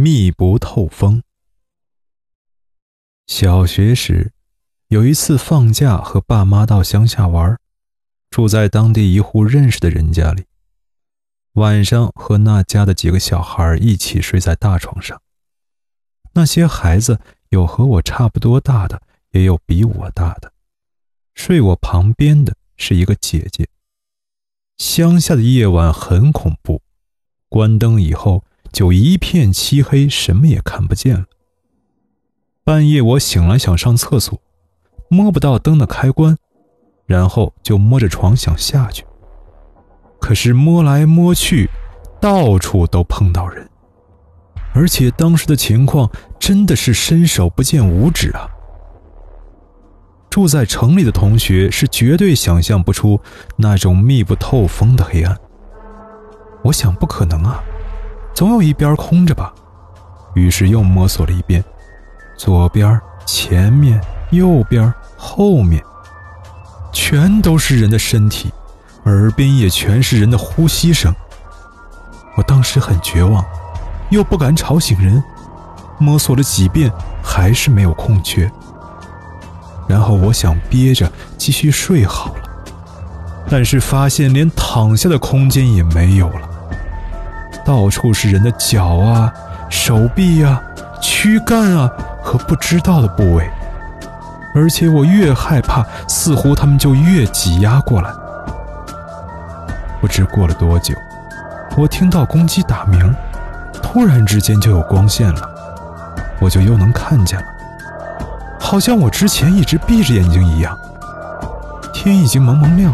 密不透风。小学时，有一次放假和爸妈到乡下玩，住在当地一户认识的人家里。晚上和那家的几个小孩一起睡在大床上。那些孩子有和我差不多大的，也有比我大的。睡我旁边的是一个姐姐。乡下的夜晚很恐怖，关灯以后就一片漆黑，什么也看不见了。半夜我醒来想上厕所，摸不到灯的开关，然后就摸着床想下去，可是摸来摸去，到处都碰到人，而且当时的情况真的是伸手不见五指啊。住在城里的同学是绝对想象不出那种密不透风的黑暗。我想不可能啊，总有一边空着吧。于是又摸索了一遍，左边、前面、右边、后面，全都是人的身体，耳边也全是人的呼吸声。我当时很绝望，又不敢吵醒人，摸索了几遍还是没有空缺。然后我想憋着继续睡好了，但是发现连躺下的空间也没有了，到处是人的脚啊、手臂啊、躯干啊和不知道的部位，而且我越害怕，似乎他们就越挤压过来。不知过了多久，我听到公鸡打鸣，突然之间就有光线了，我就又能看见了。好像我之前一直闭着眼睛一样。天已经蒙蒙亮，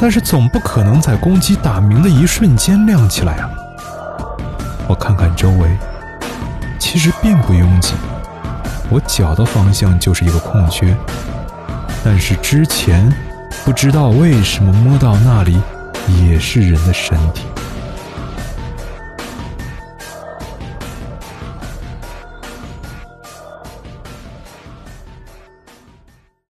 但是总不可能在公鸡打鸣的一瞬间亮起来啊。我看看周围，其实并不拥挤，我脚的方向就是一个空缺，但是之前不知道为什么摸到那里也是人的身体。